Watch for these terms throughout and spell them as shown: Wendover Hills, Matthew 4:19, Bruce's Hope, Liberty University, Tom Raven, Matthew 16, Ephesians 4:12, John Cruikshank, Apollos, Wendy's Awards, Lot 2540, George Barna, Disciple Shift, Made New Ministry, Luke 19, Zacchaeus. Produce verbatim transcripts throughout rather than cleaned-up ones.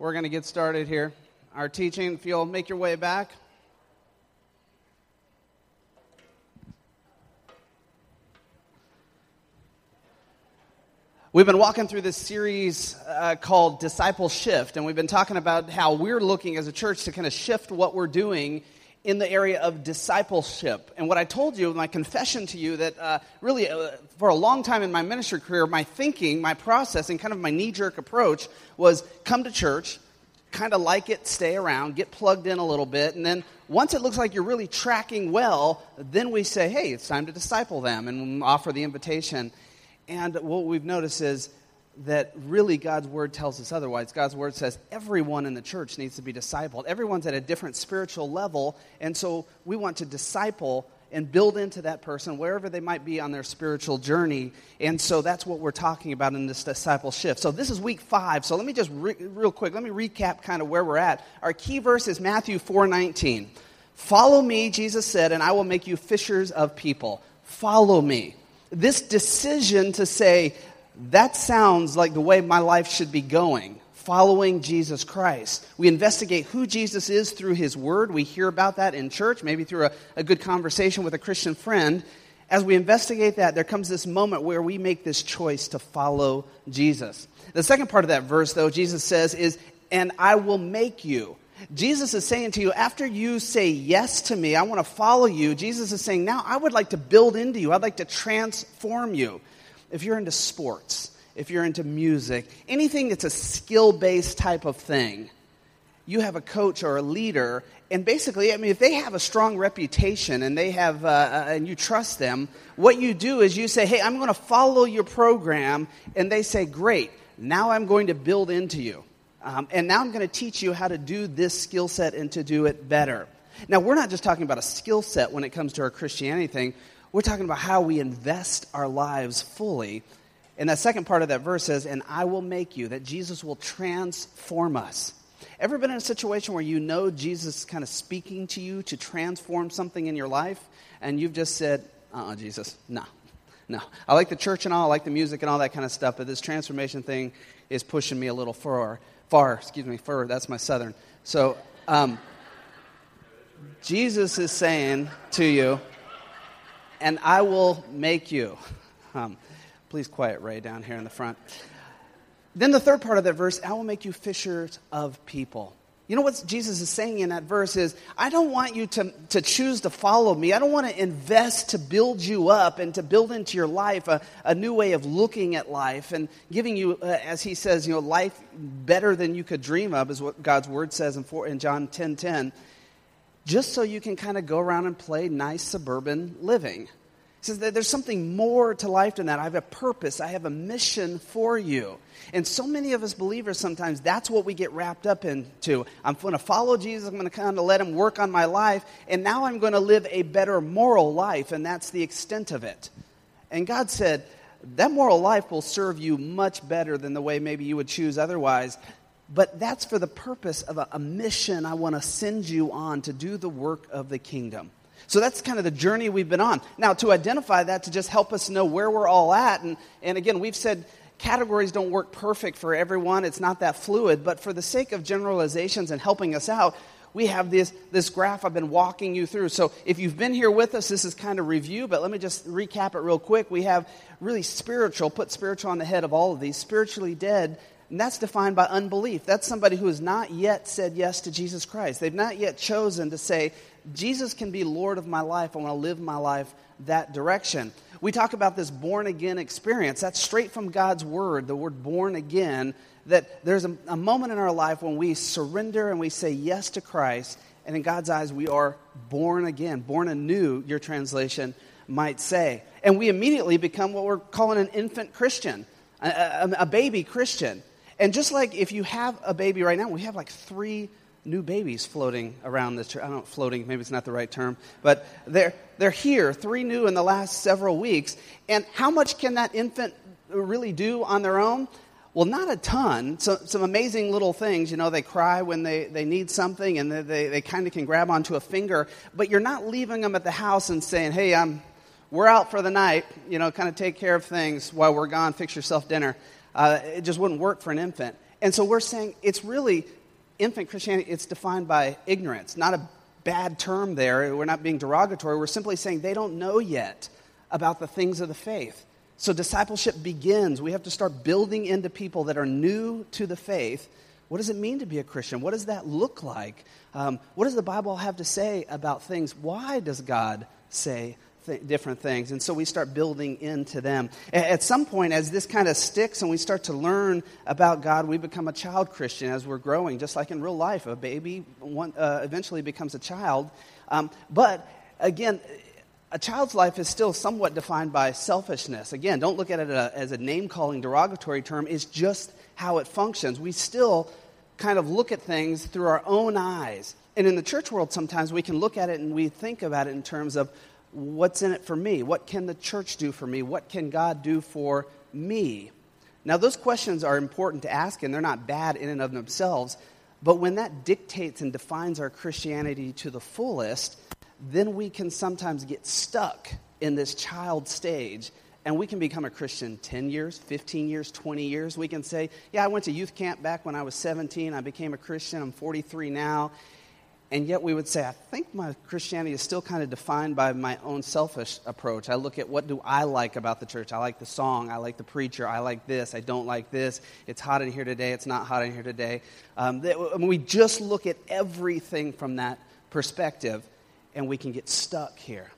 We're going to get started here. Our teaching, if you'll make your way back. We've been walking through this series uh, called Disciple Shift, and we've been talking about how we're looking as a church to kind of shift what we're doing in the area of discipleship. And what I told you, my confession to you, that uh, really uh, for a long time in my ministry career, my thinking, my process, and kind of my knee-jerk approach was come to church, kind of like it, stay around, get plugged in a little bit, and then once it looks like you're really tracking well, then we say, hey, it's time to disciple them, and offer the invitation. And what we've noticed is that really God's word tells us otherwise. God's word says everyone in the church needs to be discipled. Everyone's at a different spiritual level, and so we want to disciple and build into that person wherever they might be on their spiritual journey. And so that's what we're talking about in this disciple shift. So this is week five. So let me just, re- real quick, let me recap kind of where we're at. Our key verse is Matthew four nineteen. Follow me, Jesus said, and I will make you fishers of people. Follow me. This decision to say, that sounds like the way my life should be going, following Jesus Christ. We investigate who Jesus is through his word. We hear about that in church, maybe through a, a good conversation with a Christian friend. As we investigate that, there comes this moment where we make this choice to follow Jesus. The second part of that verse, though, Jesus says is, and I will make you. Jesus is saying to you, after you say yes to me, I want to follow you, Jesus is saying, now I would like to build into you. I'd like to transform you. If you're into sports, if you're into music, anything that's a skill-based type of thing, you have a coach or a leader, and basically, I mean, if they have a strong reputation and they have, uh, uh, and you trust them, what you do is you say, hey, I'm going to follow your program, and they say, great, now I'm going to build into you, um, and now I'm going to teach you how to do this skill set and to do it better. Now, we're not just talking about a skill set when it comes to our Christianity thing. We're talking about how we invest our lives fully. And that second part of that verse says, and I will make you, that Jesus will transform us. Ever been in a situation where you know Jesus is kind of speaking to you to transform something in your life, and you've just said, uh-uh, Jesus, no, no. I like the church and all, I like the music and all that kind of stuff, but this transformation thing is pushing me a little far, far, excuse me, far, that's my southern. So um, Jesus is saying to you, and I will make you. Um, please quiet Ray down here in the front. Then the third part of that verse, I will make you fishers of people. You know what Jesus is saying in that verse is, I don't want you to, to choose to follow me. I don't want to invest to build you up and to build into your life a, a new way of looking at life and giving you, uh, as he says, you know, life better than you could dream of is what God's word says in, four, in John ten ten. Just so you can kind of go around and play nice suburban living. He says that there's something more to life than that. I have a purpose. I have a mission for you. And so many of us believers sometimes, that's what we get wrapped up into. I'm going to follow Jesus. I'm going to kind of let him work on my life. And now I'm going to live a better moral life. And that's the extent of it. And God said, that moral life will serve you much better than the way maybe you would choose otherwise. But that's for the purpose of a, a mission I want to send you on to do the work of the kingdom. So that's kind of the journey we've been on. Now, to identify that, to just help us know where we're all at, and, and again, we've said categories don't work perfect for everyone. It's not that fluid. But for the sake of generalizations and helping us out, we have this, this graph I've been walking you through. So if you've been here with us, this is kind of review, but let me just recap it real quick. We have really spiritual, put spiritual on the head of all of these, spiritually dead. And that's defined by unbelief. That's somebody who has not yet said yes to Jesus Christ. They've not yet chosen to say, Jesus can be Lord of my life. I want to live my life that direction. We talk about this born-again experience. That's straight from God's word, the word born again, that there's a, a moment in our life when we surrender and we say yes to Christ, and in God's eyes, we are born again, born anew, your translation might say. And we immediately become what we're calling an infant Christian, a, a, a baby Christian. And just like if you have a baby right now, we have like three new babies floating around this church. I don't know, floating, maybe it's not the right term, but they're they're here, three new in the last several weeks. And how much can that infant really do on their own? Well, not a ton. So, some amazing little things. You know, they cry when they, they need something, and they, they, they kind of can grab onto a finger. But you're not leaving them at the house and saying, hey, I'm, we're out for the night. You know, kind of take care of things while we're gone. Fix yourself dinner. Uh, it just wouldn't work for an infant. And so we're saying it's really, infant Christianity, it's defined by ignorance. Not a bad term there. We're not being derogatory. We're simply saying they don't know yet about the things of the faith. So discipleship begins. We have to start building into people that are new to the faith. What does it mean to be a Christian? What does that look like? Um, what does the Bible have to say about things? Why does God say th- different things? And so we start building into them. A- at some point, as this kind of sticks and we start to learn about God, we become a child Christian as we're growing, just like in real life. A baby one, uh, eventually becomes a child. Um, but, again, a child's life is still somewhat defined by selfishness. Again, don't look at it as a name-calling derogatory term. It's just how it functions. We still kind of look at things through our own eyes. And in the church world, sometimes we can look at it and we think about it in terms of what's in it for me? What can the church do for me? What can God do for me? Now, those questions are important to ask, and they're not bad in and of themselves. But when that dictates and defines our Christianity to the fullest, then we can sometimes get stuck in this child stage, and we can become a Christian ten years, fifteen years, twenty years. We can say, yeah, I went to youth camp back when I was seventeen. I became a Christian. I'm forty-three now. And yet we would say, I think my Christianity is still kind of defined by my own selfish approach. I look at what do I like about the church. I like the song. I like the preacher. I like this. I don't like this. It's hot in here today. It's not hot in here today. Um, that, I mean, we just look at everything from that perspective, and we can get stuck here.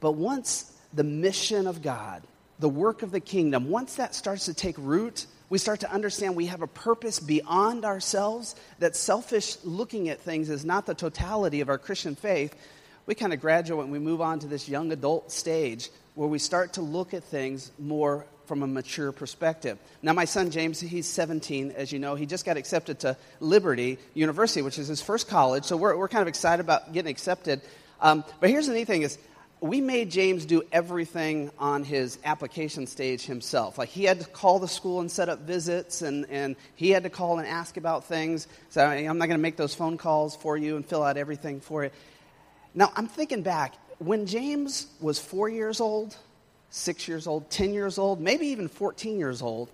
But once the mission of God, the work of the kingdom, once that starts to take root, we start to understand we have a purpose beyond ourselves, that selfish looking at things is not the totality of our Christian faith. We kind of graduate and we move on to this young adult stage where we start to look at things more from a mature perspective. Now, my son James, he's seventeen, as you know. He just got accepted to Liberty University, which is his first college. So we're we're kind of excited about getting accepted. Um, but here's the neat thing is we made James do everything on his application stage himself. Like, he had to call the school and set up visits, and, and he had to call and ask about things. So I mean, I'm not going to make those phone calls for you and fill out everything for you. Now, I'm thinking back. When James was four years old, six years old, ten years old, maybe even fourteen years old,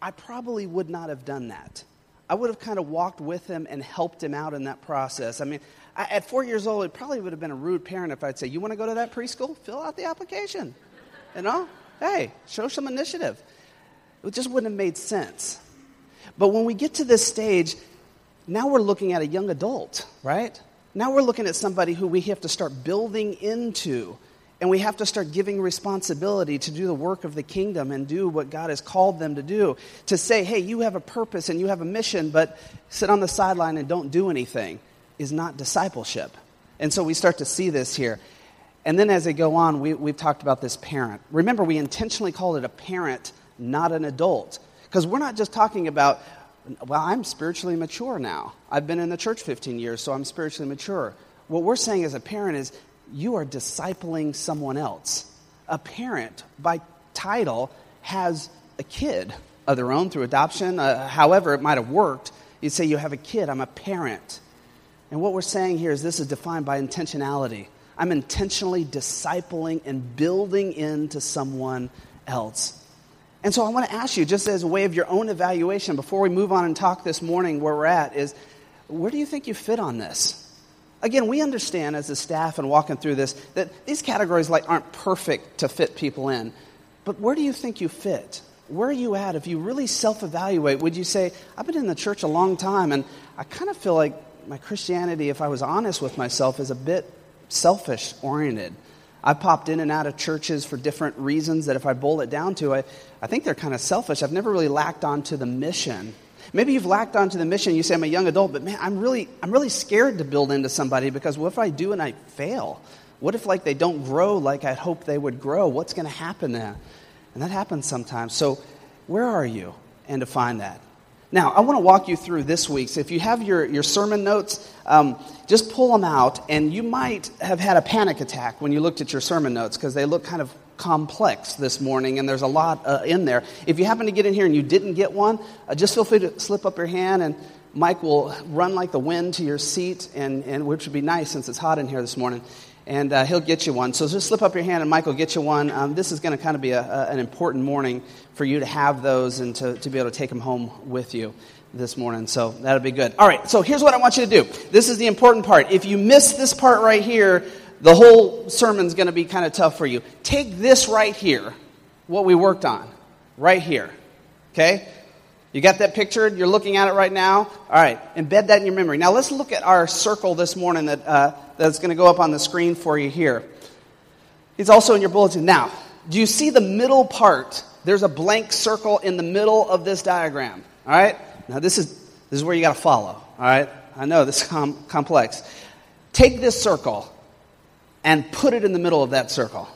I probably would not have done that. I would have kind of walked with him and helped him out in that process. I mean, I, at four years old, it probably would have been a rude parent if I'd say, you want to go to that preschool? Fill out the application. You know? Hey, show some initiative. It just wouldn't have made sense. But when we get to this stage, now we're looking at a young adult, right? Now we're looking at somebody who we have to start building into. And we have to start giving responsibility to do the work of the kingdom and do what God has called them to do. To say, hey, you have a purpose and you have a mission, but sit on the sideline and don't do anything is not discipleship. And so we start to see this here. And then as they go on, we, we've talked about this parent. Remember, we intentionally called it a parent, not an adult. Because we're not just talking about, well, I'm spiritually mature now. I've been in the church fifteen years, so I'm spiritually mature. What we're saying as a parent is, you are discipling someone else. A parent, by title, has a kid of their own through adoption. Uh, however it might have worked, you'd say, you have a kid, I'm a parent. And what we're saying here is this is defined by intentionality. I'm intentionally discipling and building into someone else. And so I want to ask you, just as a way of your own evaluation, before we move on and talk this morning where we're at, is where do you think you fit on this? Again, we understand as a staff and walking through this that these categories like aren't perfect to fit people in. But where do you think you fit? Where are you at? If you really self-evaluate, would you say, I've been in the church a long time, and I kind of feel like my Christianity, if I was honest with myself, is a bit selfish-oriented. I've popped in and out of churches for different reasons that if I boil it down to, I, I think they're kind of selfish. I've never really latched onto the mission. Maybe you've lacked onto the mission. You say, I'm a young adult, but man, I'm really I'm really scared to build into somebody because what if I do and I fail? What if like they don't grow like I'd hope they would grow? What's going to happen then? And that happens sometimes. So where are you? And to find that. Now, I want to walk you through this week's. If you have your, your sermon notes, um, just pull them out. And you might have had a panic attack when you looked at your sermon notes because they look kind of complex this morning, and there's a lot uh, in there. If you happen to get in here and you didn't get one, uh, just feel free to slip up your hand, and Mike will run like the wind to your seat, and, and which would be nice since it's hot in here this morning, and uh, he'll get you one. So just slip up your hand, and Mike will get you one. Um, this is going to kind of be a, a, an important morning for you to have those and to, to be able to take them home with you. this morning, so that'll be good. All right, so here's what I want you to do. This is the important part. If you miss this part right here, the whole sermon's going to be kind of tough for you. Take this right here, what we worked on, right here, okay? You got that pictured? You're looking at it right now? All right, embed that in your memory. Now let's look at our circle this morning that uh, that's going to go up on the screen for you here. It's also in your bulletin. Now, do you see the middle part? There's a blank circle in the middle of this diagram, all right? Now this is this is where you got to follow, all right? I know this is com- complex. Take this circle and put it in the middle of that circle.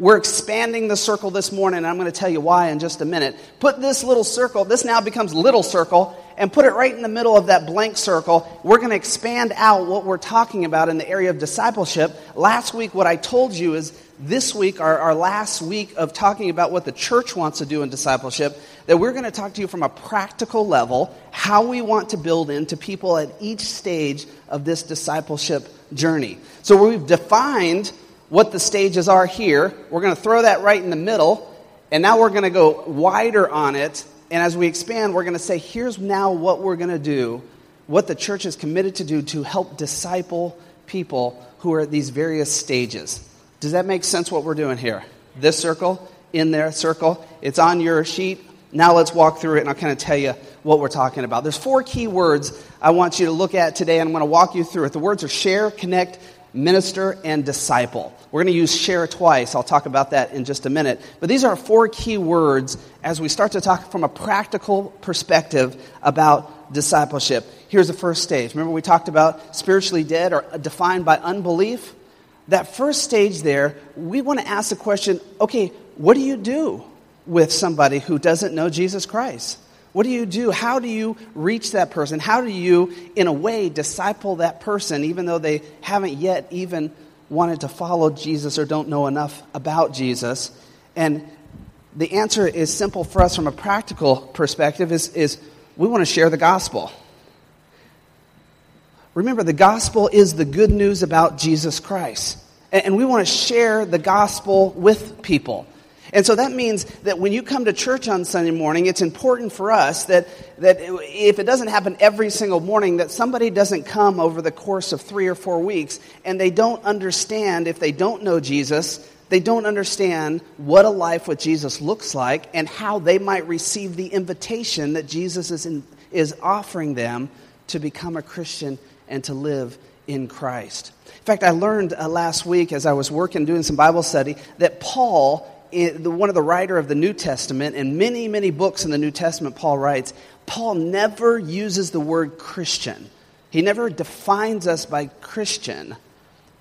We're expanding the circle this morning, and I'm going to tell you why in just a minute. Put this little circle, this now becomes little circle, and put it right in the middle of that blank circle. We're going to expand out what we're talking about in the area of discipleship. Last week, what I told you is this week, our, our last week of talking about what the church wants to do in discipleship, that we're going to talk to you from a practical level, how we want to build into people at each stage of this discipleship journey. So we've defined what the stages are here. We're going to throw that right in the middle, and now we're going to go wider on it, and as we expand, we're going to say, here's now what we're going to do, what the church is committed to do to help disciple people who are at these various stages. Does that make sense what we're doing here? This circle, in there, circle, it's on your sheet. Now let's walk through it, and I'll kind of tell you what we're talking about. There's four key words I want you to look at today, and I'm going to walk you through it. The words are share, connect, minister, and disciple. We're going to use share twice. I'll talk about that in just a minute. But these are four key words as we start to talk from a practical perspective about discipleship. Here's the first stage. Remember we talked about spiritually dead or defined by unbelief? That first stage there, we want to ask the question, okay, what do you do with somebody who doesn't know Jesus Christ? What do you do? How do you reach that person? How do you, in a way, disciple that person, even though they haven't yet even wanted to follow Jesus or don't know enough about Jesus? And the answer is simple for us from a practical perspective, is, is we want to share the gospel. Remember, the gospel is the good news about Jesus Christ. And, and we want to share the gospel with people. And so that means that when you come to church on Sunday morning, it's important for us that that if it doesn't happen every single morning, that somebody doesn't come over the course of three or four weeks and they don't understand, if they don't know Jesus, they don't understand what a life with Jesus looks like and how they might receive the invitation that Jesus is in, is offering them to become a Christian and to live in Christ. In fact, I learned uh, last week as I was working, doing some Bible study, that Paul, one of the writer of the New Testament, and many, many books in the New Testament, Paul writes, Paul never uses the word Christian. He never defines us by Christian.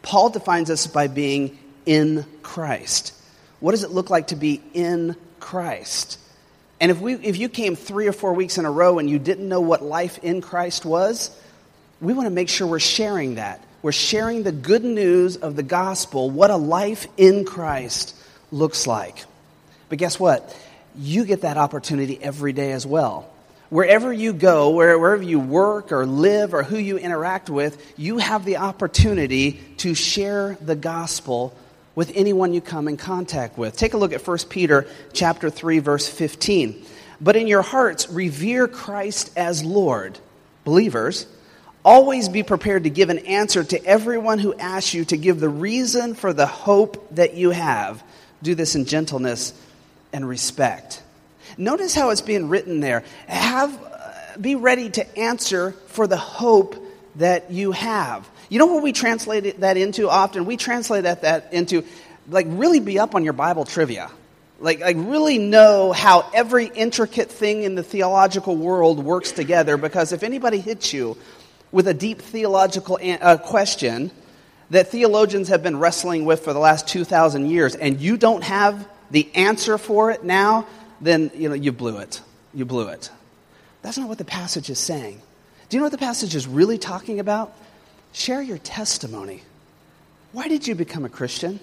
Paul defines us by being in Christ. What does it look like to be in Christ? And if we, if you came three or four weeks in a row and you didn't know what life in Christ was, we want to make sure we're sharing that. We're sharing the good news of the gospel, what a life in Christ looks like. But guess what? You get that opportunity every day as well. Wherever you go, wherever you work or live or who you interact with, you have the opportunity to share the gospel with anyone you come in contact with. Take a look at First Peter chapter three, verse fifteen. But in your hearts, revere Christ as Lord. Believers, always be prepared to give an answer to everyone who asks you to give the reason for the hope that you have. Do this in gentleness and respect. Notice how it's being written there. Have, uh, be ready to answer for the hope that you have. You know what we translate that into often? We translate that, that into, like, really be up on your Bible trivia. Like, like, really know how every intricate thing in the theological world works together, because if anybody hits you with a deep theological an- uh, question that theologians have been wrestling with for the last two thousand years, and you don't have the answer for it now, then, you know, you blew it. You blew it. That's not what the passage is saying. Do you know what the passage is really talking about? Share your testimony. Why did you become a Christian?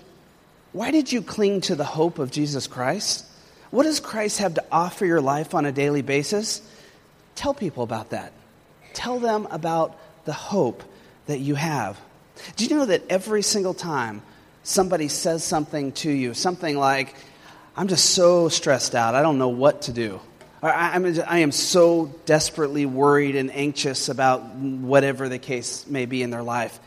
Why did you cling to the hope of Jesus Christ? What does Christ have to offer your life on a daily basis? Tell people about that. Tell them about the hope that you have. Do you know that every single time somebody says something to you, something like, I'm just so stressed out, I don't know what to do. I, I'm, I am so desperately worried and anxious about whatever the case may be in their life.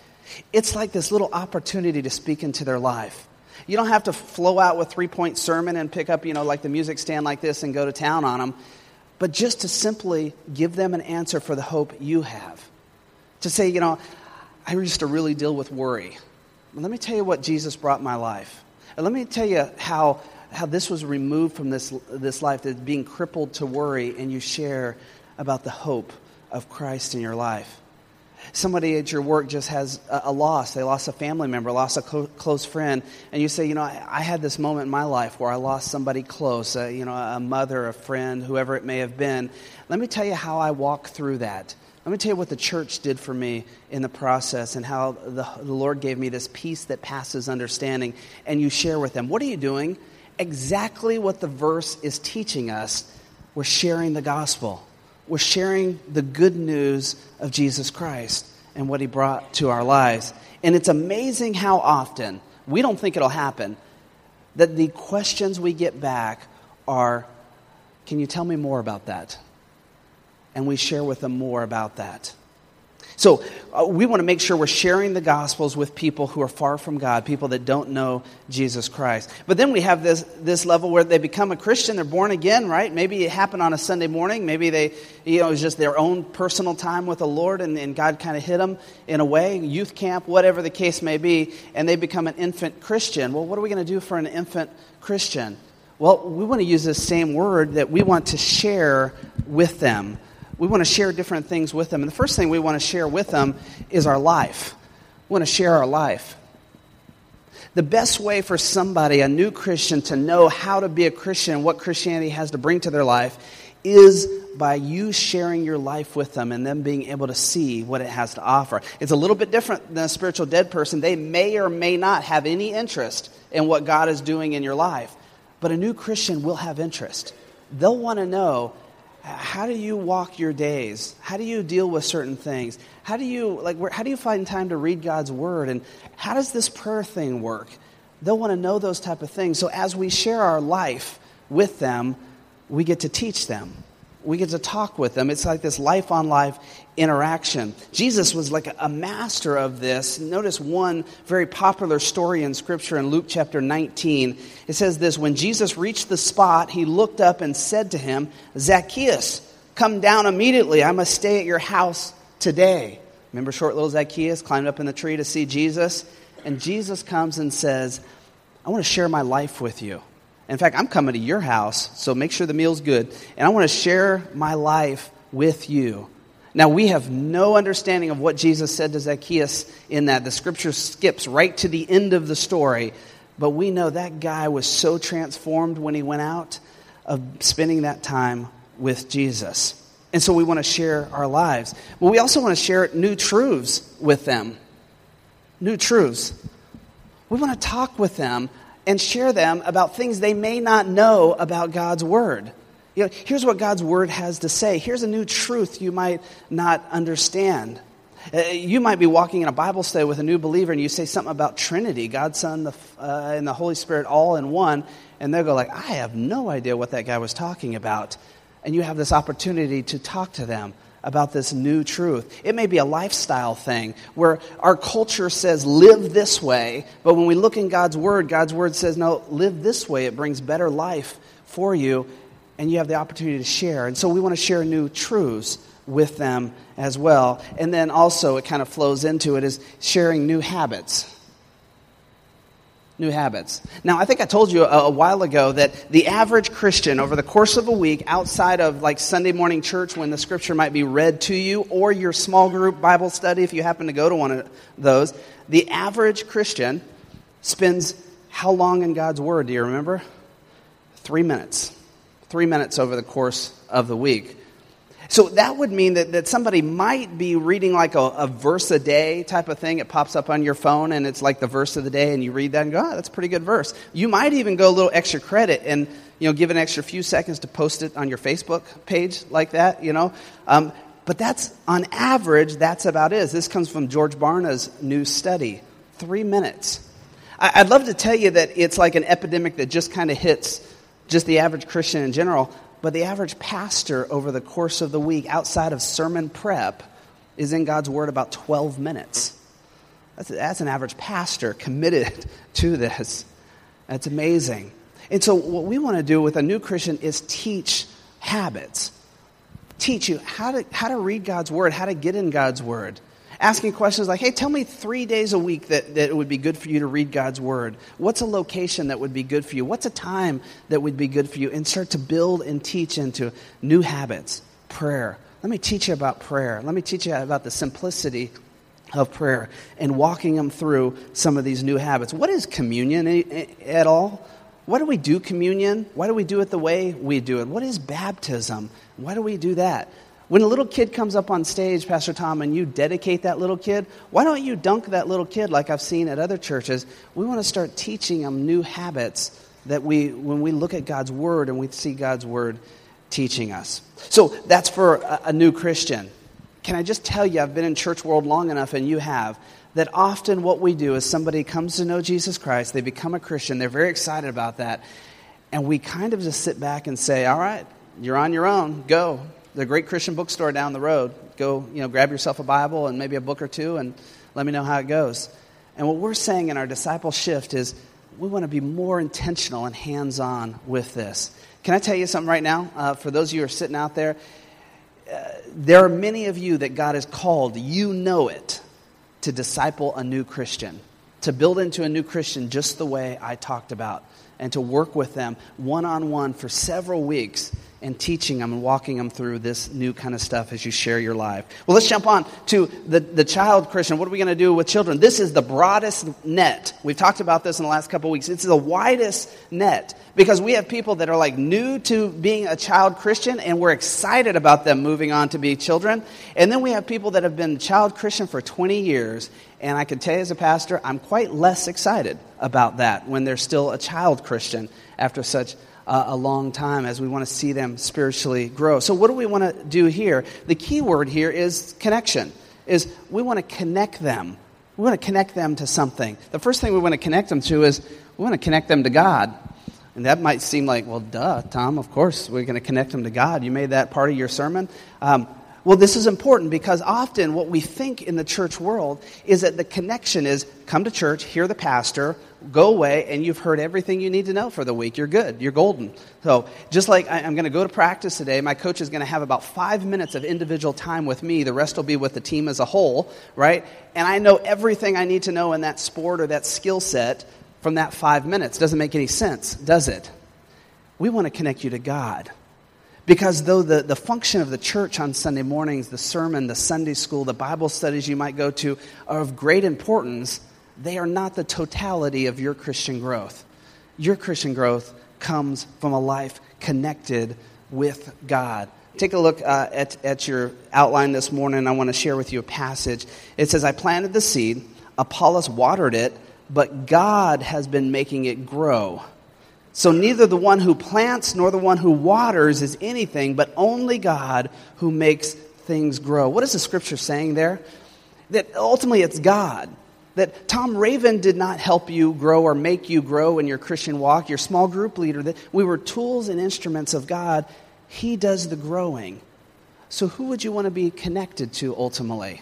It's like this little opportunity to speak into their life. You don't have to flow out with three-point sermon and pick up, you know, like the music stand like this and go to town on them, but just to simply give them an answer for the hope you have. To say, you know, I used to really deal with worry. Let me tell you what Jesus brought in my life. And let me tell you how how this was removed from this this life, that being crippled to worry, and you share about the hope of Christ in your life. Somebody at your work just has a, a loss. They lost a family member, lost a co- close friend. And you say, you know, I, I had this moment in my life where I lost somebody close, uh, you know, a mother, a friend, whoever it may have been. Let me tell you how I walked through that. Let me tell you what the church did for me in the process, and how the, the Lord gave me this peace that passes understanding. And you share with them. What are you doing? Exactly what the verse is teaching us. We're sharing the gospel. We're sharing the good news of Jesus Christ and what he brought to our lives. And it's amazing how often, we don't think it'll happen, that the questions we get back are, can you tell me more about that? And we share with them more about that. So uh, we want to make sure we're sharing the Gospels with people who are far from God, people that don't know Jesus Christ. But then we have this this level where they become a Christian, they're born again, right? Maybe it happened on a Sunday morning. Maybe they, you know, it was just their own personal time with the Lord, and, and God kind of hit them in a way, youth camp, whatever the case may be, and they become an infant Christian. Well, what are we going to do for an infant Christian? Well, we want to use this same word that we want to share with them. We want to share different things with them. And the first thing we want to share with them is our life. We want to share our life. The best way for somebody, a new Christian, to know how to be a Christian and what Christianity has to bring to their life is by you sharing your life with them and them being able to see what it has to offer. It's a little bit different than a spiritual dead person. They may or may not have any interest in what God is doing in your life. But a new Christian will have interest. They'll want to know, how do you walk your days? How do you deal with certain things? How do you like? Where, how do you find time to read God's Word? And how does this prayer thing work? They'll want to know those type of things. So as we share our life with them, we get to teach them. We get to talk with them. It's like this life-on-life interaction. Jesus was like a master of this. Notice one very popular story in Scripture in Luke chapter nineteen. It says this, when Jesus reached the spot, he looked up and said to him, Zacchaeus, come down immediately. I must stay at your house today. Remember short little Zacchaeus climbed up in the tree to see Jesus? And Jesus comes and says, I want to share my life with you. In fact, I'm coming to your house, so make sure the meal's good. And I want to share my life with you. Now, we have no understanding of what Jesus said to Zacchaeus in that. The Scripture skips right to the end of the story. But we know that guy was so transformed when he went out of spending that time with Jesus. And so we want to share our lives. But we also want to share new truths with them. New truths. We want to talk with them and share them about things they may not know about God's Word. You know, here's what God's Word has to say. Here's a new truth you might not understand. Uh, you might be walking in a Bible study with a new believer, and you say something about Trinity, God, Son, the, uh, and the Holy Spirit all in one, and they'll go like, I have no idea what that guy was talking about. And you have this opportunity to talk to them about this new truth. It may be a lifestyle thing where our culture says live this way, but when we look in God's Word, God's Word says, no, live this way. It brings better life for you, and you have the opportunity to share. And so we want to share new truths with them as well. And then also it kind of flows into it is sharing new habits. New habits. Now, I think I told you a, a while ago that the average Christian over the course of a week outside of like Sunday morning church when the Scripture might be read to you or your small group Bible study if you happen to go to one of those, the average Christian spends how long in God's Word, do you remember? Three minutes. Three minutes over the course of the week. So that would mean that, that somebody might be reading like a, a verse a day type of thing. It pops up on your phone, and it's like the verse of the day, and you read that and go, oh, that's a pretty good verse. You might even go a little extra credit and, you know, give an extra few seconds to post it on your Facebook page like that, you know. Um, but that's, on average, that's about it. This comes from George Barna's new study, three minutes. I, I'd love to tell you that it's like an epidemic that just kind of hits just the average Christian in general, But the average pastor over the course of the week, outside of sermon prep, is in God's Word about twelve minutes. That's, that's an average pastor committed to this. That's amazing. And so what we want to do with a new Christian is teach habits. Teach you how to how to read God's Word, how to get in God's Word. Asking questions like, hey, tell me three days a week that, that it would be good for you to read God's Word. What's a location that would be good for you? What's a time that would be good for you? And start to build and teach into new habits. Prayer. Let me teach you about prayer. Let me teach you about the simplicity of prayer and walking them through some of these new habits. What is communion at all? Why do we do communion? Why do we do it the way we do it? What is baptism? Why do we do that? When a little kid comes up on stage, Pastor Tom, and you dedicate that little kid, why don't you dunk that little kid like I've seen at other churches? We want to start teaching them new habits that we, when we look at God's Word and we see God's Word teaching us. So that's for a, a new Christian. Can I just tell you, I've been in church world long enough, and you have, that often what we do is somebody comes to know Jesus Christ, they become a Christian, they're very excited about that, and we kind of just sit back and say, all right, you're on your own, go. The great Christian bookstore down the road. Go, you know, grab yourself a Bible and maybe a book or two and let me know how it goes. And what we're saying in our Disciple Shift is we want to be more intentional and hands-on with this. Can I tell you something right now? Uh, for those of you who are sitting out there, uh, there are many of you that God has called, you know it, to disciple a new Christian, to build into a new Christian just the way I talked about, and to work with them one-on-one for several weeks and teaching them and walking them through this new kind of stuff as you share your life. Well, let's jump on to the, the child Christian. What are we going to do with children? This is the broadest net. We've talked about this in the last couple of weeks. It's the widest net because we have people that are like new to being a child Christian and we're excited about them moving on to be children. And then we have people that have been child Christian for twenty years. And I can tell you as a pastor, I'm quite less excited about that when they're still a child Christian after such Uh, a long time as we want to see them spiritually grow. So what do we want to do here? The key word here is connection, is we want to connect them. We want to connect them to something. The first thing we want to connect them to is we want to connect them to God. And that might seem like, well, duh, Tom, of course we're going to connect them to God. You made that part of your sermon. Um, well, this is important because often what we think in the church world is that the connection is come to church, hear the pastor, go away, and you've heard everything you need to know for the week. You're good. You're golden. So just like I, I'm going to go to practice today, my coach is going to have about five minutes of individual time with me. The rest will be with the team as a whole, right? And I know everything I need to know in that sport or that skill set from that five minutes. Doesn't make any sense, does it? We want to connect you to God. Because though the, the function of the church on Sunday mornings, the sermon, the Sunday school, the Bible studies you might go to are of great importance, they are not the totality of your Christian growth. Your Christian growth comes from a life connected with God. Take a look uh, at, at your outline this morning. I want to share with you a passage. It says, I planted the seed, Apollos watered it, but God has been making it grow. So neither the one who plants nor the one who waters is anything, but only God who makes things grow. What is the scripture saying there? That ultimately it's God. That Tom Raven did not help you grow or make you grow in your Christian walk, your small group leader, that we were tools and instruments of God. He does the growing. So who would you want to be connected to ultimately?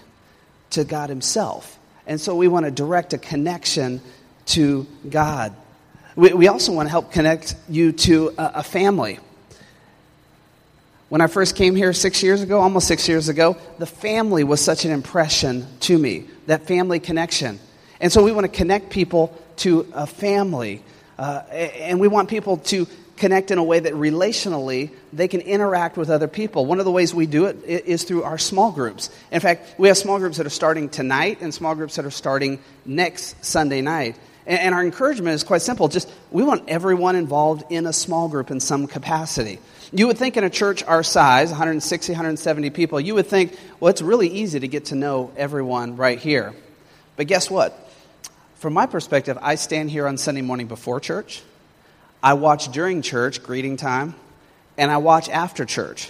To God himself. And so we want to direct a connection to God. We, we also want to help connect you to a, a family. When I first came here six years ago, almost six years ago, the family was such an impression to me. That family connection. And so we want to connect people to a family. Uh, and we want people to connect in a way that relationally they can interact with other people. One of the ways we do it is through our small groups. In fact, we have small groups that are starting tonight and small groups that are starting next Sunday night. And our encouragement is quite simple. Just we want everyone involved in a small group in some capacity. You would think in a church our size, one hundred sixty, one hundred seventy people, you would think, well, it's really easy to get to know everyone right here. But guess what? From my perspective, I stand here on Sunday morning before church. I watch during church, greeting time, and I watch after church.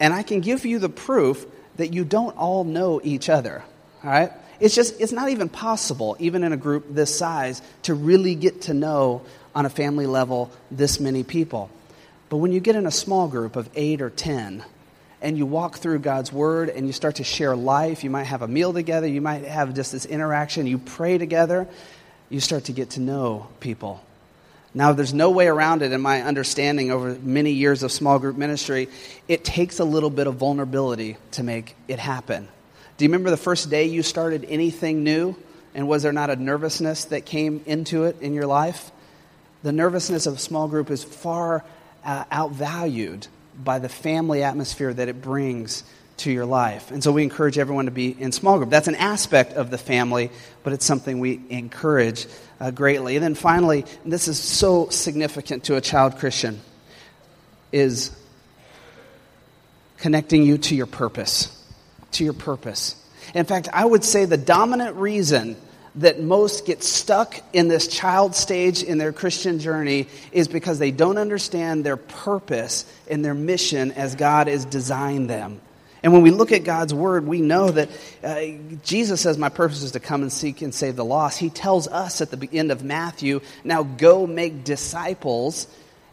And I can give you the proof that you don't all know each other, all right? It's just, it's not even possible, even in a group this size, to really get to know on a family level this many people. But when you get in a small group of eight or ten, and you walk through God's word and you start to share life, you might have a meal together, you might have just this interaction, you pray together, you start to get to know people. Now, there's no way around it in my understanding over many years of small group ministry. It takes a little bit of vulnerability to make it happen. Do you remember the first day you started anything new? And was there not a nervousness that came into it in your life? The nervousness of a small group is far uh, outvalued by the family atmosphere that it brings to your life. And so we encourage everyone to be in small group. That's an aspect of the family, but it's something we encourage uh, greatly. And then finally, and this is so significant to a child Christian, is connecting you to your purpose. To your purpose. In fact, I would say the dominant reason that most get stuck in this child stage in their Christian journey is because they don't understand their purpose and their mission as God has designed them. And when we look at God's word, we know that uh, Jesus says, my purpose is to come and seek and save the lost. He tells us at the end of Matthew, now go make disciples.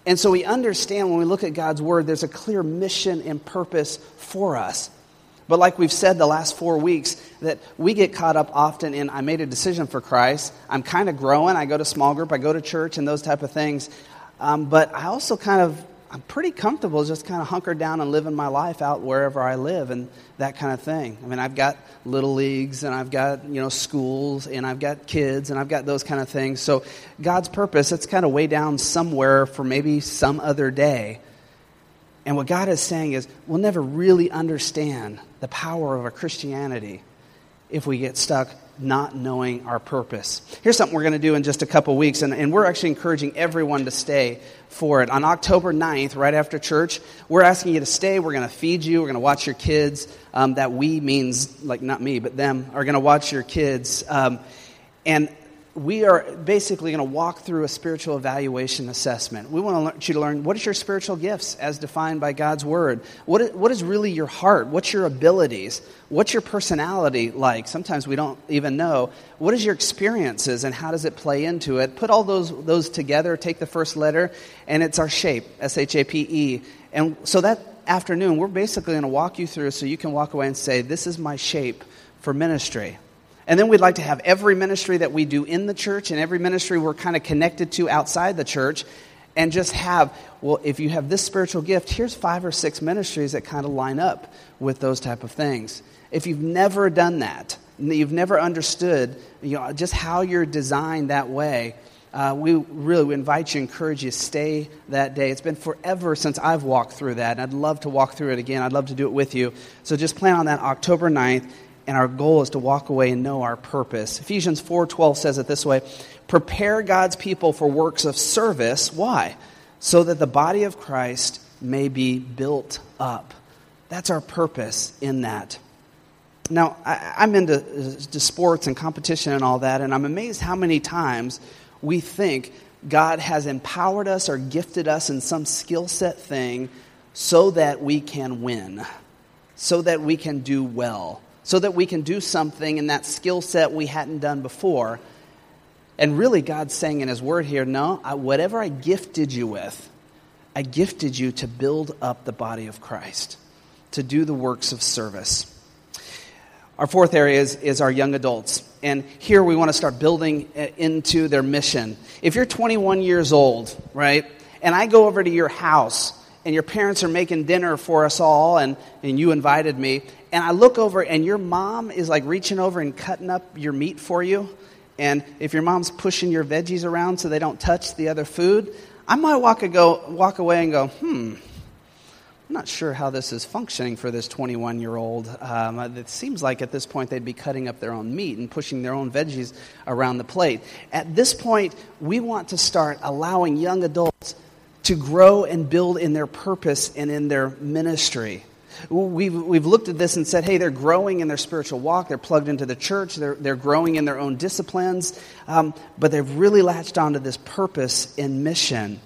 And so we understand when we look at God's word, there's a clear mission and purpose for us. But like we've said the last four weeks, that we get caught up often in, I made a decision for Christ, I'm kind of growing, I go to small group, I go to church, and those type of things. Um, but I also kind of, I'm pretty comfortable just kind of hunkered down and living my life out wherever I live and that kind of thing. I mean, I've got little leagues, and I've got, you know, schools, and I've got kids, and I've got those kind of things. So God's purpose, it's kind of way down somewhere for maybe some other day. And what God is saying is we'll never really understand the power of our Christianity if we get stuck not knowing our purpose. Here's something we're going to do in just a couple weeks, and, and we're actually encouraging everyone to stay for it. On October ninth, right after church, we're asking you to stay. We're going to feed you. We're going to watch your kids. Um, that we means, like, not me, but them are going to watch your kids. Um, and we are basically going to walk through a spiritual evaluation assessment. We want you to learn, what is your spiritual gifts as defined by God's word? What is, what is really your heart? What's your abilities? What's your personality like? Sometimes we don't even know. What is your experiences and how does it play into it? Put all those those together, take the first letter, and it's our shape, S H A P E. And so that afternoon, we're basically going to walk you through so you can walk away and say, this is my shape for ministry. And then we'd like to have every ministry that we do in the church and every ministry we're kind of connected to outside the church and just have, well, if you have this spiritual gift, here's five or six ministries that kind of line up with those type of things. If you've never done that, you've never understood, you know, just how you're designed that way, uh, we really we invite you, encourage you, stay that day. It's been forever since I've walked through that, and I'd love to walk through it again. I'd love to do it with you. So just plan on that October ninth. And our goal is to walk away and know our purpose. Ephesians four twelve says it this way, prepare God's people for works of service. Why? So that the body of Christ may be built up. That's our purpose in that. Now, I, I'm into to sports and competition and all that, and I'm amazed how many times we think God has empowered us or gifted us in some skill set thing so that we can win, so that we can do well. So that we can do something in that skill set we hadn't done before. And really God's saying in his word here, no, I, whatever I gifted you with, I gifted you to build up the body of Christ, to do the works of service. Our fourth area is, is our young adults. And here we want to start building into their mission. If you're twenty-one years old, right, and I go over to your house and your parents are making dinner for us all, and, and you invited me, and I look over, and your mom is like reaching over and cutting up your meat for you, and if your mom's pushing your veggies around so they don't touch the other food, I might walk, a go, walk away and go, hmm, I'm not sure how this is functioning for this twenty-one-year-old. Um, it seems like at this point they'd be cutting up their own meat and pushing their own veggies around the plate. At this point, we want to start allowing young adults to grow and build in their purpose and in their ministry. We've, we've looked at this and said, hey, they're growing in their spiritual walk. They're plugged into the church. They're, they're growing in their own disciplines. Um, but they've really latched onto this purpose and mission.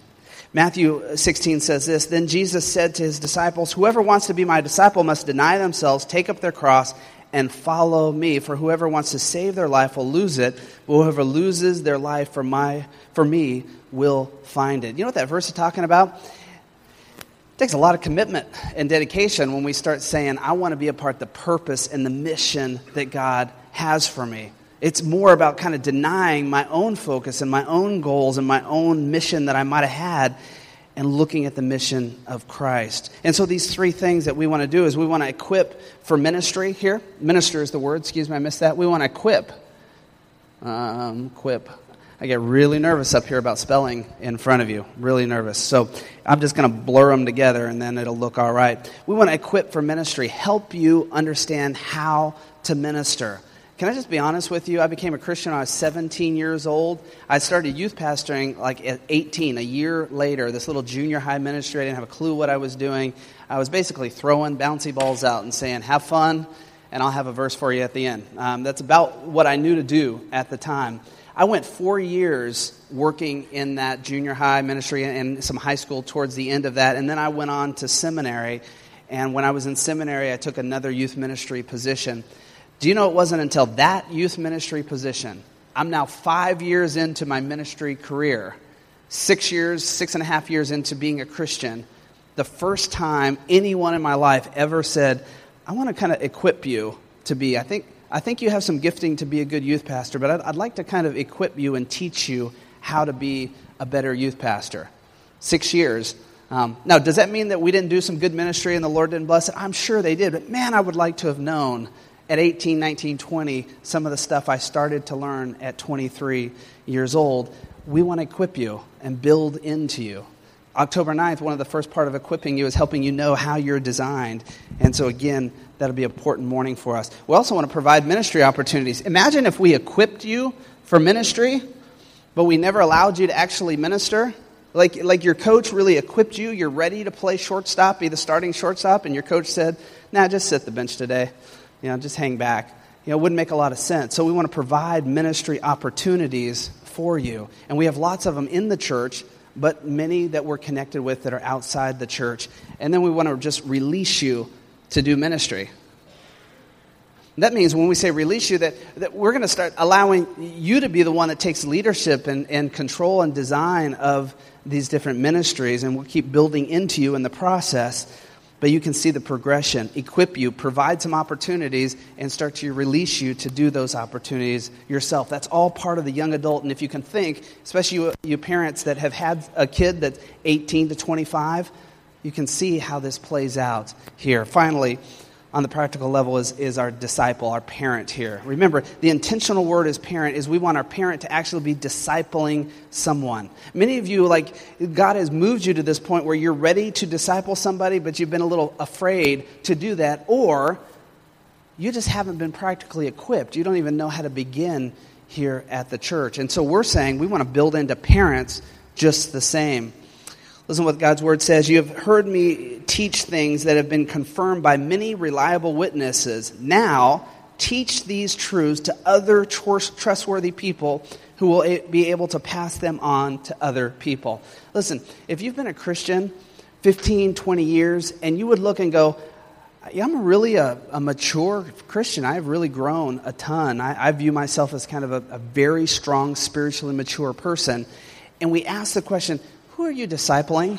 Matthew sixteen says this, then Jesus said to his disciples, whoever wants to be my disciple must deny themselves, take up their cross, and follow me. For whoever wants to save their life will lose it, but whoever loses their life for my for me will find it. You know what that verse is talking about? takes a lot of commitment and dedication when we start saying, I want to be a part of the purpose and the mission that God has for me. It's more about kind of denying my own focus and my own goals and my own mission that I might have had and looking at the mission of Christ. And so these three things that we want to do is we want to equip for ministry here. Minister is the word. Excuse me, I missed that. We want to equip. Um, equip. I get really nervous up here about spelling in front of you. Really nervous. So I'm just going to blur them together and then it'll look all right. We want to equip for ministry. Help you understand how to minister. Can I just be honest with you? I became a Christian when I was seventeen years old. I started youth pastoring like at eighteen, a year later, this little junior high ministry. I didn't have a clue what I was doing. I was basically throwing bouncy balls out and saying, have fun, and I'll have a verse for you at the end. Um, that's about what I knew to do at the time. I went four years working in that junior high ministry and some high school towards the end of that, and then I went on to seminary. And when I was in seminary, I took another youth ministry position. Do you know it wasn't until that youth ministry position, I'm now five years into my ministry career, six years, six and a half years into being a Christian, the first time anyone in my life ever said, I want to kind of equip you to be, I think I think you have some gifting to be a good youth pastor, but I'd, I'd like to kind of equip you and teach you how to be a better youth pastor. Six years. Um, now, does that mean that we didn't do some good ministry and the Lord didn't bless it? I'm sure they did, but man, I would like to have known at eighteen, nineteen, twenty, some of the stuff I started to learn at twenty-three years old. We want to equip you and build into you. October ninth, one of the first part of equipping you is helping you know how you're designed. And so again, that'll be an important morning for us. We also want to provide ministry opportunities. Imagine if we equipped you for ministry, but we never allowed you to actually minister. Like, like your coach really equipped you. You're ready to play shortstop, be the starting shortstop, and your coach said, nah, just sit the bench today. You know, just hang back. You know, it wouldn't make a lot of sense. So we want to provide ministry opportunities for you. And we have lots of them in the church, but many that we're connected with that are outside the church. And then we want to just release you to do ministry. That means when we say release you, that, that we're going to start allowing you to be the one that takes leadership and, and control and design of these different ministries. And we'll keep building into you in the process. But you can see the progression, equip you, provide some opportunities, and start to release you to do those opportunities yourself. That's all part of the young adult. And if you can think, especially you, you parents that have had a kid that's eighteen to twenty-five, you can see how this plays out here. Finally, on the practical level is, is our disciple, our parent here. Remember, the intentional word is parent is we want our parent to actually be discipling someone. Many of you, like, God has moved you to this point where you're ready to disciple somebody, but you've been a little afraid to do that, or you just haven't been practically equipped. You don't even know how to begin here at the church. And so we're saying we want to build into parents just the same. Listen to what God's word says. You have heard me teach things that have been confirmed by many reliable witnesses. Now, teach these truths to other tr- trustworthy people who will a- be able to pass them on to other people. Listen, if you've been a Christian fifteen, twenty years, and you would look and go, yeah, I'm really a, a mature Christian. I've really grown a ton. I, I view myself as kind of a, a very strong, spiritually mature person. And we ask the question, who are you discipling?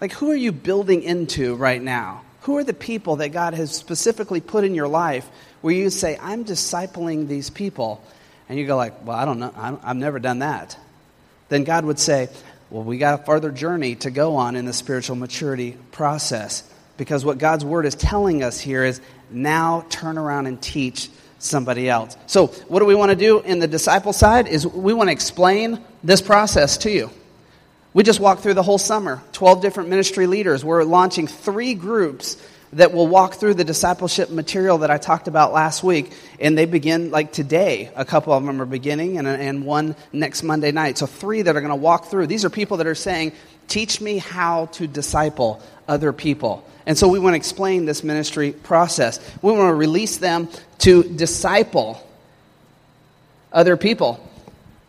Like, who are you building into right now? Who are the people that God has specifically put in your life where you say, I'm discipling these people? And you go like, well, I don't know. I've never done that. Then God would say, well, we got a farther journey to go on in the spiritual maturity process. Because what God's word is telling us here is now turn around and teach somebody else. So what do we want to do in the disciple side is we want to explain this process to you. We just walked through the whole summer, twelve different ministry leaders. We're launching three groups that will walk through the discipleship material that I talked about last week, and they begin like today. A couple of them are beginning, and, and one next Monday night. So three that are going to walk through. These are people that are saying, teach me how to disciple other people. And so we want to explain this ministry process. We want to release them to disciple other people.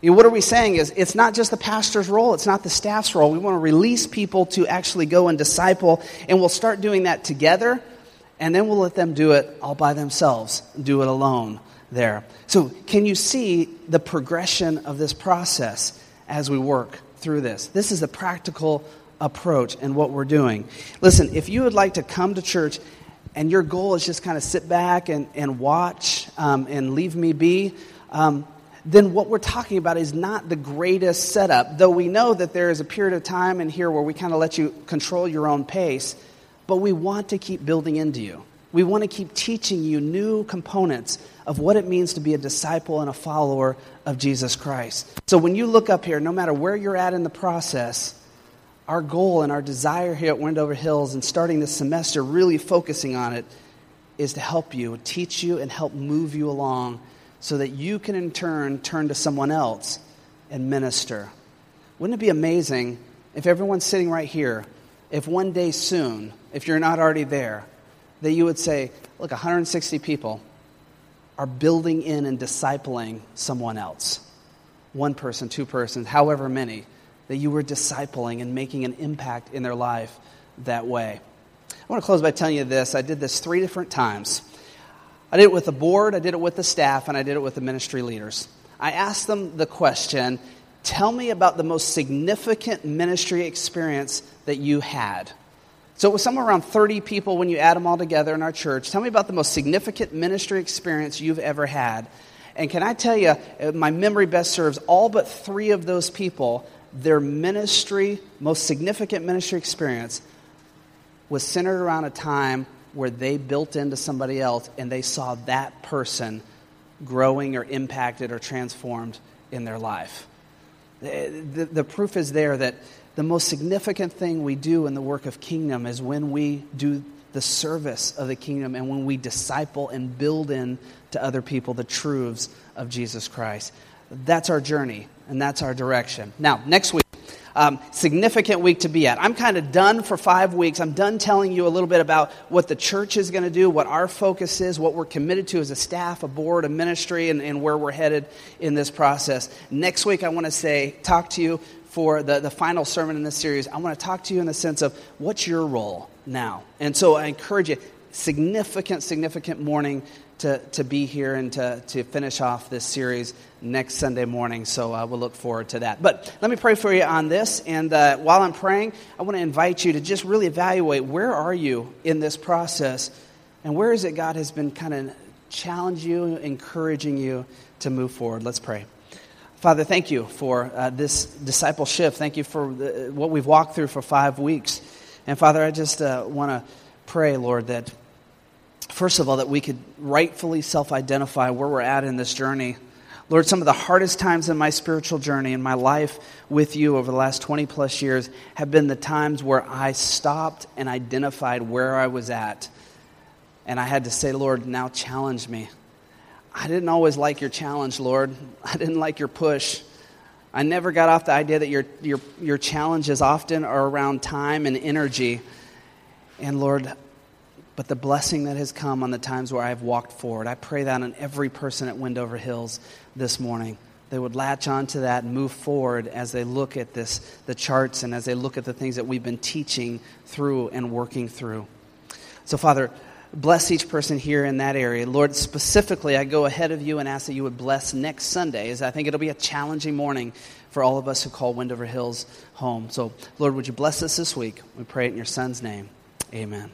You know, what are we saying is it's not just the pastor's role, it's not the staff's role. We want to release people to actually go and disciple, and we'll start doing that together, and then we'll let them do it all by themselves, do it alone there. So can you see the progression of this process as we work through this? This is the practical approach and what we're doing. Listen, if you would like to come to church and your goal is just kind of sit back and, and watch um, and leave me be, um, then what we're talking about is not the greatest setup, though we know that there is a period of time in here where we kind of let you control your own pace, but we want to keep building into you. We want to keep teaching you new components of what it means to be a disciple and a follower of Jesus Christ. So when you look up here, no matter where you're at in the process, our goal and our desire here at Wendover Hills and starting this semester, really focusing on it, is to help you, teach you, and help move you along so that you can in turn turn to someone else and minister. Wouldn't it be amazing if everyone's sitting right here, if one day soon, if you're not already there, that you would say, look, one hundred sixty people are building in and discipling someone else. One person, two persons, however many, that you were discipling and making an impact in their life that way. I want to close by telling you this. I did this three different times. I did it with the board, I did it with the staff, and I did it with the ministry leaders. I asked them the question, tell me about the most significant ministry experience that you had. So it was somewhere around thirty people when you add them all together in our church. Tell me about the most significant ministry experience you've ever had. And can I tell you, my memory best serves, all but three of those people, their ministry, most significant ministry experience was centered around a time where they built into somebody else and they saw that person growing or impacted or transformed in their life. The, the, the proof is there that the most significant thing we do in the work of kingdom is when we do the service of the kingdom and when we disciple and build in to other people the truths of Jesus Christ. That's our journey, and that's our direction. Now, next week, um, significant week to be at. I'm kind of done for five weeks. I'm done telling you a little bit about what the church is going to do, what our focus is, what we're committed to as a staff, a board, a ministry, and, and where we're headed in this process. Next week, I want to say, talk to you for the, the final sermon in this series. I want to talk to you in the sense of what's your role now. And so I encourage you, significant, significant morning to, to be here and to, to finish off this series next Sunday morning. So I uh, will look forward to that. But let me pray for you on this. And uh, while I'm praying, I want to invite you to just really evaluate, where are you in this process? And where is it God has been kind of challenging you, encouraging you to move forward? Let's pray. Father, thank you for uh, this disciple shift. Thank you for the, what we've walked through for five weeks. And Father, I just uh, want to pray, Lord, that first of all, that we could rightfully self-identify where we're at in this journey. Lord, some of the hardest times in my spiritual journey, in my life with you over the last twenty plus years, have been the times where I stopped and identified where I was at. And I had to say, Lord, now challenge me. I didn't always like your challenge, Lord. I didn't like your push. I never got off the idea that your your your challenges often are around time and energy. And Lord, but the blessing that has come on the times where I've walked forward. I pray that on every person at Wendover Hills this morning, they would latch on to that and move forward as they look at this, the charts, and as they look at the things that we've been teaching through and working through. So Father, bless each person here in that area. Lord, specifically, I go ahead of you and ask that you would bless next Sunday, as I think it'll be a challenging morning for all of us who call Wendover Hills home. So Lord, would you bless us this week? We pray it in your Son's name. Amen.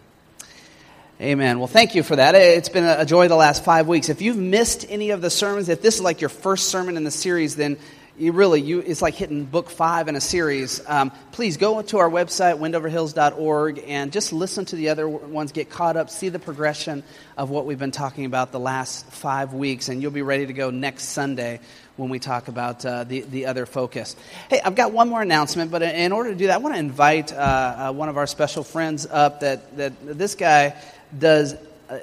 Amen. Well, thank you for that. It's been a joy the last five weeks. If you've missed any of the sermons, if this is like your first sermon in the series, then you really, you it's like hitting book five in a series. Um, please go to our website, wendover hills dot org, and just listen to the other ones, get caught up, see the progression of what we've been talking about the last five weeks, and you'll be ready to go next Sunday when we talk about uh, the, the other focus. Hey, I've got one more announcement, but in order to do that, I want to invite uh, uh, one of our special friends up that, that this guy does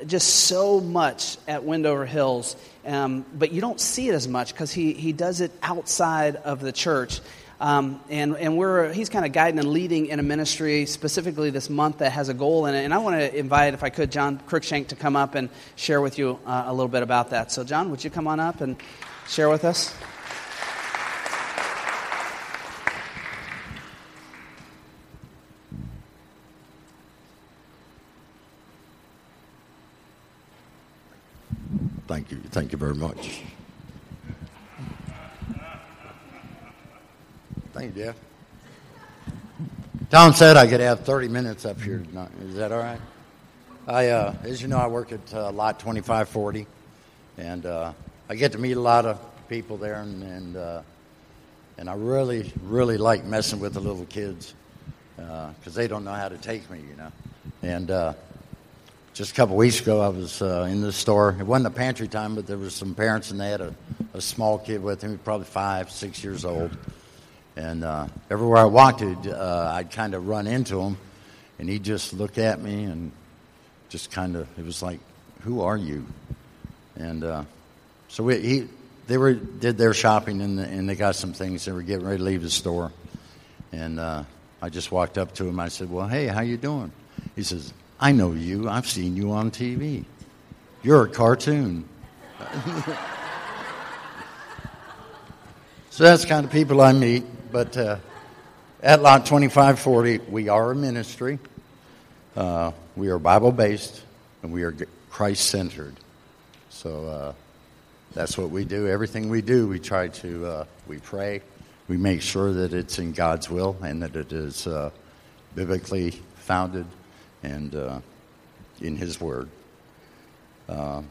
just so much at Wendover Hills, um, but you don't see it as much because he, he does it outside of the church. Um, and, and we're he's kind of guiding and leading in a ministry specifically this month that has a goal in it. And I want to invite, if I could, John Cruikshank to come up and share with you uh, a little bit about that. So, John, would you come on up and share with us? Thank you. Thank you very much. Thank you, Dad. Tom said I could have thirty minutes up here tonight. Is that all right? I, uh, as you know, I work at uh, Lot twenty-five forty, and uh, I get to meet a lot of people there, and and, uh, and I really, really like messing with the little kids because uh, they don't know how to take me, you know. And uh, just a couple weeks ago, I was uh, in this store. It wasn't a pantry time, but there was some parents, and they had a, a small kid with him, probably five, six years old. And uh, everywhere I walked, uh, I'd kind of run into him, and he'd just look at me and just kind of, it was like, who are you? And uh, so we, he, they were did their shopping, and, the, and they got some things. They were getting ready to leave the store. And uh, I just walked up to him. I said, well, hey, how you doing? He says, I know you. I've seen you on T V. You're a cartoon. So that's the kind of people I meet. But uh, at Lot twenty-five forty, we are a ministry. Uh, we are Bible-based, and we are Christ-centered. So uh, that's what we do. Everything we do, we try to, uh, we pray. We make sure that it's in God's will and that it is uh, biblically founded and uh, in His Word. Uh,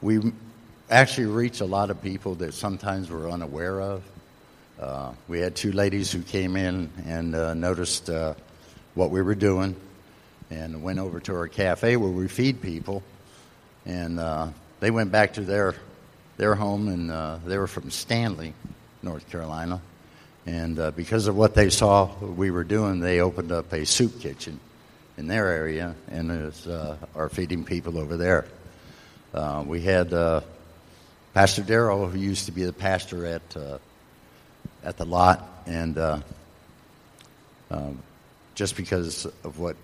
we actually reach a lot of people that sometimes we're unaware of. Uh, we had two ladies who came in and uh, noticed uh, what we were doing and went over to our cafe where we feed people. And uh, they went back to their their home, and uh, they were from Stanley, North Carolina. And uh, because of what they saw we were doing, they opened up a soup kitchen in their area and is, uh, are feeding people over there. Uh, we had uh, Pastor Darrell, who used to be the pastor at uh, at the lot, and uh, uh, just because of what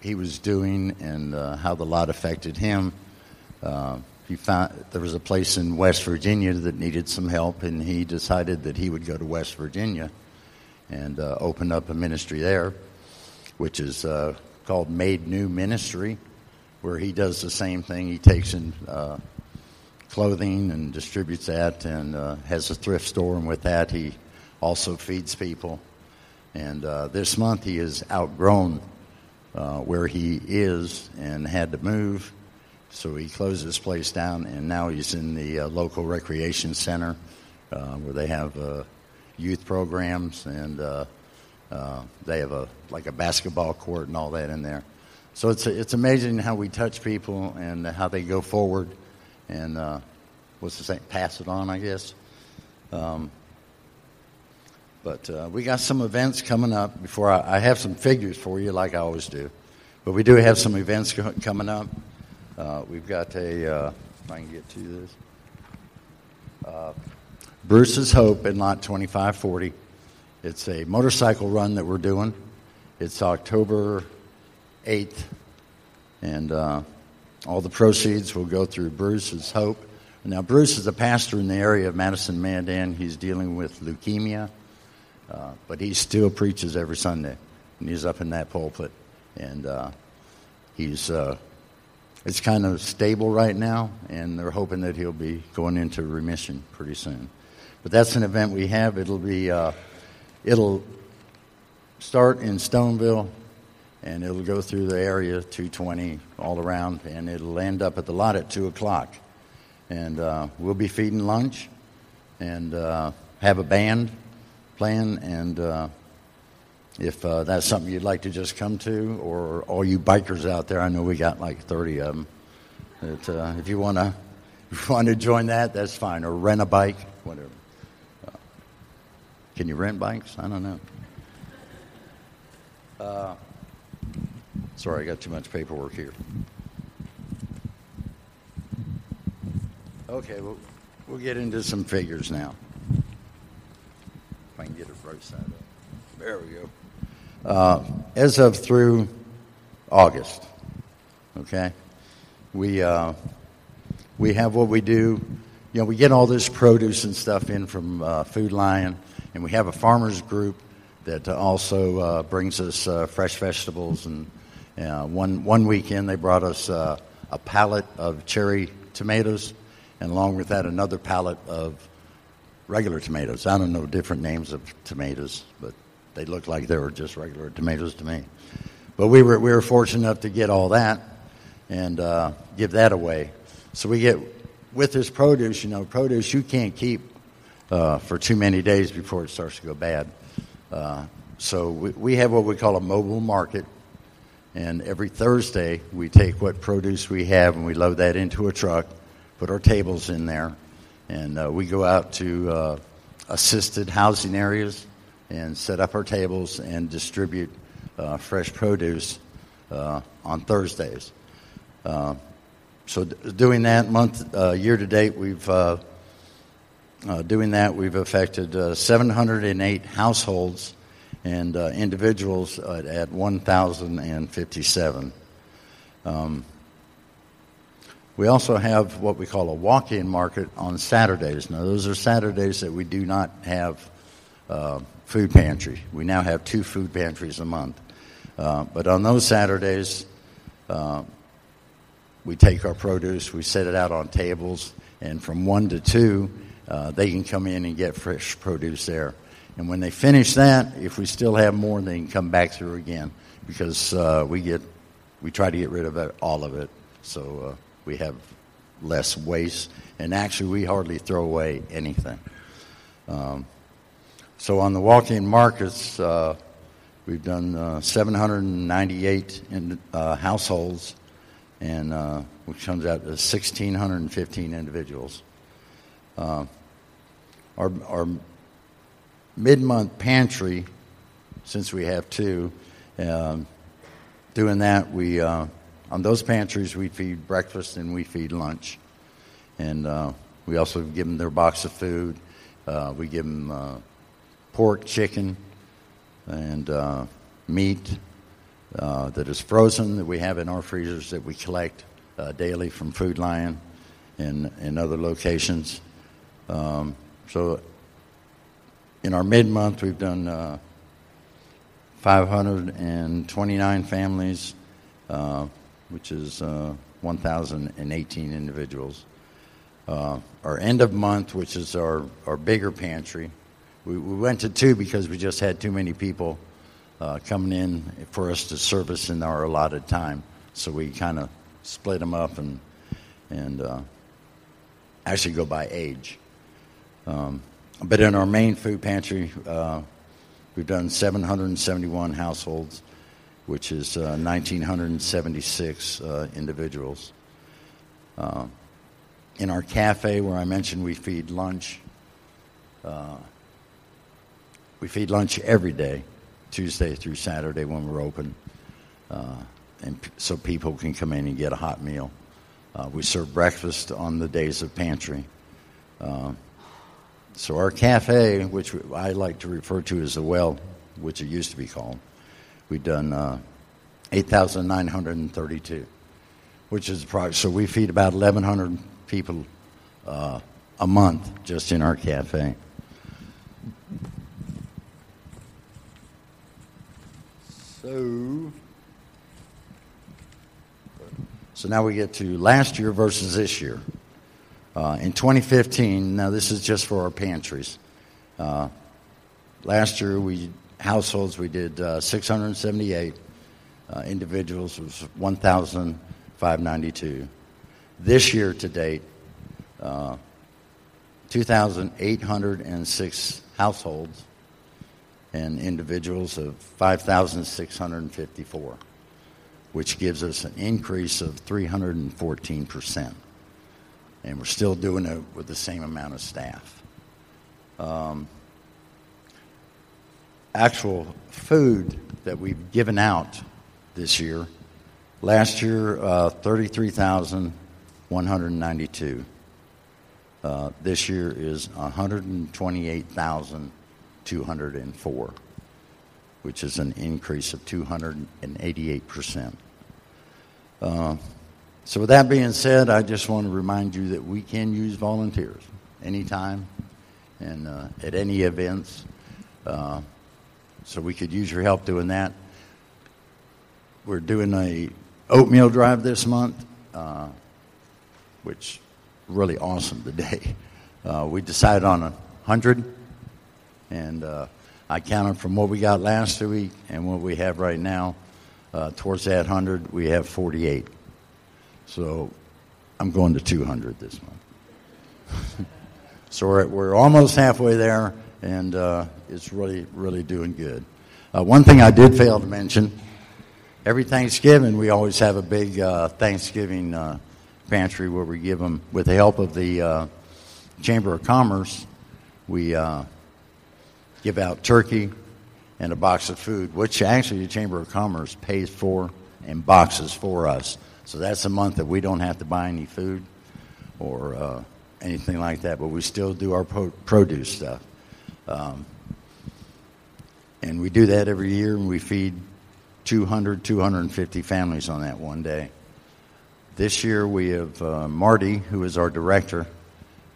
he was doing and uh, how the lot affected him, uh, he found there was a place in West Virginia that needed some help, and he decided that he would go to West Virginia and uh, open up a ministry there, which is uh, called Made New Ministry, where he does the same thing. He takes in uh, clothing and distributes that, and uh, has a thrift store, and with that he also feeds people. And uh, this month he has outgrown Uh, where he is and had to move, so he closed his place down, and now he's in the uh, local recreation center uh, where they have uh, youth programs, and uh, uh, they have a like a basketball court and all that in there. So it's it's amazing how we touch people and how they go forward and uh, what's the saying? Pass it on, I guess. Um, But uh, we got some events coming up. Before I, I have some figures for you, like I always do, but we do have some events co- coming up. Uh, we've got a. Uh, if I can get to this, uh, Bruce's Hope in Lot twenty-five forty. It's a motorcycle run that we're doing. It's October eighth, and uh, all the proceeds will go through Bruce's Hope. Now, Bruce is a pastor in the area of Madison, Mandan. He's dealing with leukemia. Uh, but he still preaches every Sunday, and he's up in that pulpit, and uh, he's uh, it's kind of stable right now, and they're hoping that he'll be going into remission pretty soon. But that's an event we have. It'll be uh, it'll start in Stoneville, and it'll go through the area two twenty all around, and it'll end up at the lot at two o'clock, and uh, we'll be feeding lunch, and uh, have a band. Plan, and uh, if uh, that's something you'd like to just come to, or all you bikers out there, I know we got like thirty of them. That uh, if you wanna if you wanna join that, that's fine. Or rent a bike, whatever. Uh, can you rent bikes? I don't know. Uh, sorry, I got too much paperwork here. Okay, well, we'll get into some figures now. I can get it right side up. There we go. Uh, as of through August, okay, we uh, we have what we do. You know, we get all this produce and stuff in from uh, Food Lion, and we have a farmers group that also uh, brings us uh, fresh vegetables. And uh, one one weekend they brought us uh, a pallet of cherry tomatoes, and along with that another pallet of regular tomatoes. I don't know different names of tomatoes, but They looked like they were just regular tomatoes to me. But we were we were fortunate enough to get all that and uh, give that away. So we get, with this produce, you know, produce you can't keep uh, for too many days before it starts to go bad. Uh, so we, we have what we call a mobile market. And every Thursday, we take what produce we have and we load that into a truck, put our tables in there, and uh, we go out to uh, assisted housing areas and set up our tables and distribute uh, fresh produce uh, on Thursdays. Uh, so d- doing that month, uh, year to date, we've uh, uh, doing that we've affected uh, seven hundred eight households and uh, individuals at, at one thousand fifty-seven. Um, we also have what we call a walk-in market on Saturdays. Now, those are Saturdays that we do not have uh, food pantry. We now have two food pantries a month. Uh, but on those Saturdays, uh, we take our produce, we set it out on tables, and from one to two, uh, they can come in and get fresh produce there. And when they finish that, if we still have more, they can come back through again because uh, we get, we try to get rid of it, all of it, so uh, we have less waste. And actually, we hardly throw away anything. Um, so on the walk-in markets, uh, we've done uh, seven hundred ninety-eight in, uh, households, and uh, which comes out to one thousand six hundred fifteen individuals. Uh, our our mid-month pantry, since we have two, um, doing that, we uh, on those pantries, we feed breakfast and we feed lunch. And uh, we also give them their box of food. Uh, we give them uh, pork, chicken, and uh, meat uh, that is frozen that we have in our freezers that we collect uh, daily from Food Lion and, and other locations. Um, so... In our mid-month, we've done uh, five hundred twenty-nine families, uh, which is uh, one thousand eighteen individuals. Uh, our end of month, which is our, our bigger pantry, we, we went to two because we just had too many people uh, coming in for us to service in our allotted time. So we kind of split them up and, and uh, actually go by age. Um, But in our main food pantry, uh, we've done seven hundred seventy-one households, which is uh, one thousand nine hundred seventy-six uh, individuals. Uh, in our cafe, where I mentioned we feed lunch, uh, we feed lunch every day, Tuesday through Saturday when we're open, uh, and p- so people can come in and get a hot meal. Uh, we serve breakfast on the days of pantry. Uh, So our cafe, which I like to refer to as the well, which it used to be called, we've done uh, eight thousand nine hundred thirty-two, which is probably, so we feed about eleven hundred people uh, a month just in our cafe. So, so now we get to last year versus this year. Uh, in twenty fifteen, now this is just for our pantries. Uh, last year, we households we did uh, six hundred seventy-eight uh, individuals, was one thousand five hundred ninety-two. This year to date, uh, two thousand eight hundred six households and individuals of five thousand six hundred fifty-four, which gives us an increase of three hundred fourteen percent. And we're still doing it with the same amount of staff. Um, actual food that we've given out this year, last year uh, thirty-three thousand one hundred ninety-two. Uh, this year is one hundred twenty-eight thousand two hundred four, which is an increase of two hundred eighty-eight percent. Uh, So with that being said, I just want to remind you that we can use volunteers anytime and uh, at any events. Uh, so we could use your help doing that. We're doing a oatmeal drive this month, uh, which is really awesome today. Uh, we decided on a hundred, and uh, I counted from what we got last week and what we have right now, uh, towards that one hundred, we have forty-eight. So I'm going to two hundred this month. So we're, we're almost halfway there, and uh, it's really, really doing good. Uh, one thing I did fail to mention, every Thanksgiving we always have a big uh, Thanksgiving uh, pantry where we give them, with the help of the uh, Chamber of Commerce, we uh, give out turkey and a box of food, which actually the Chamber of Commerce pays for and boxes for us. So that's a month that we don't have to buy any food or uh, anything like that, but we still do our pro- produce stuff. Um, and we do that every year, and we feed two hundred, two hundred fifty families on that one day. This year we have uh, Marty, who is our director,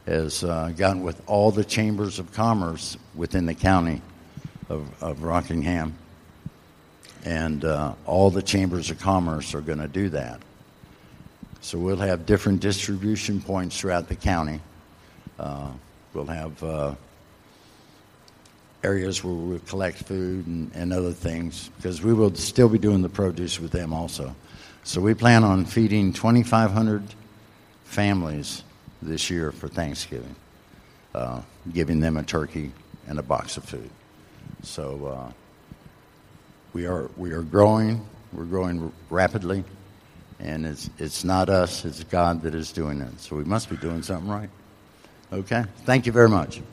has uh, gotten with all the chambers of commerce within the county of, of Rockingham. And uh, all the chambers of commerce are going to do that. So we'll have different distribution points throughout the county. Uh, we'll have uh, areas where we'll collect food and, and other things, because we will still be doing the produce with them also. So we plan on feeding twenty-five hundred families this year for Thanksgiving, uh, giving them a turkey and a box of food. So uh, we are we are growing. We're growing rapidly. And it's it's not us, it's God that is doing it. So we must be doing something right. Okay? Thank you very much. Um,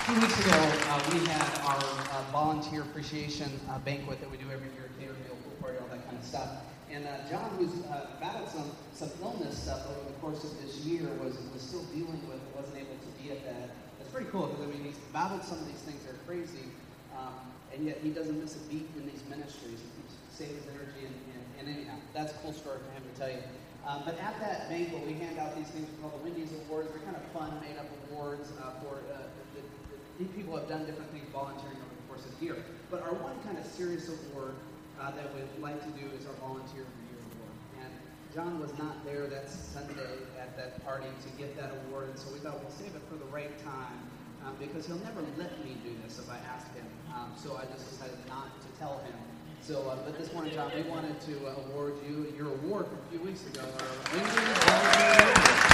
two weeks ago, uh, we had our uh, volunteer appreciation uh, banquet that we do every year, catered meal, pool party, all that kind of stuff. And uh, John, who's uh, battled some, some illness stuff over the course of this year, was, was still dealing with it, wasn't able to be at that. That's pretty cool, because I mean, he's battled some of these things that are crazy. Um, And yet he doesn't miss a beat in these ministries. He keeps saving his energy, and, and, and anyhow, that's a cool story for him to tell you. Um, but at that banquet, we hand out these things called the Wendy's Awards. They're kind of fun, made-up awards uh, for uh, the, the, the people have done different things volunteering over the course of the year. But our one kind of serious award uh, that we'd like to do is our Volunteer of the Year Award. And John was not there that Sunday at that party to get that award, and so we thought we'll save it for the right time. Um, because he'll never let me do this if I ask him, um, so I just decided not to tell him. So, uh, but this morning, John, we wanted to uh, award you your award from a few weeks ago. Our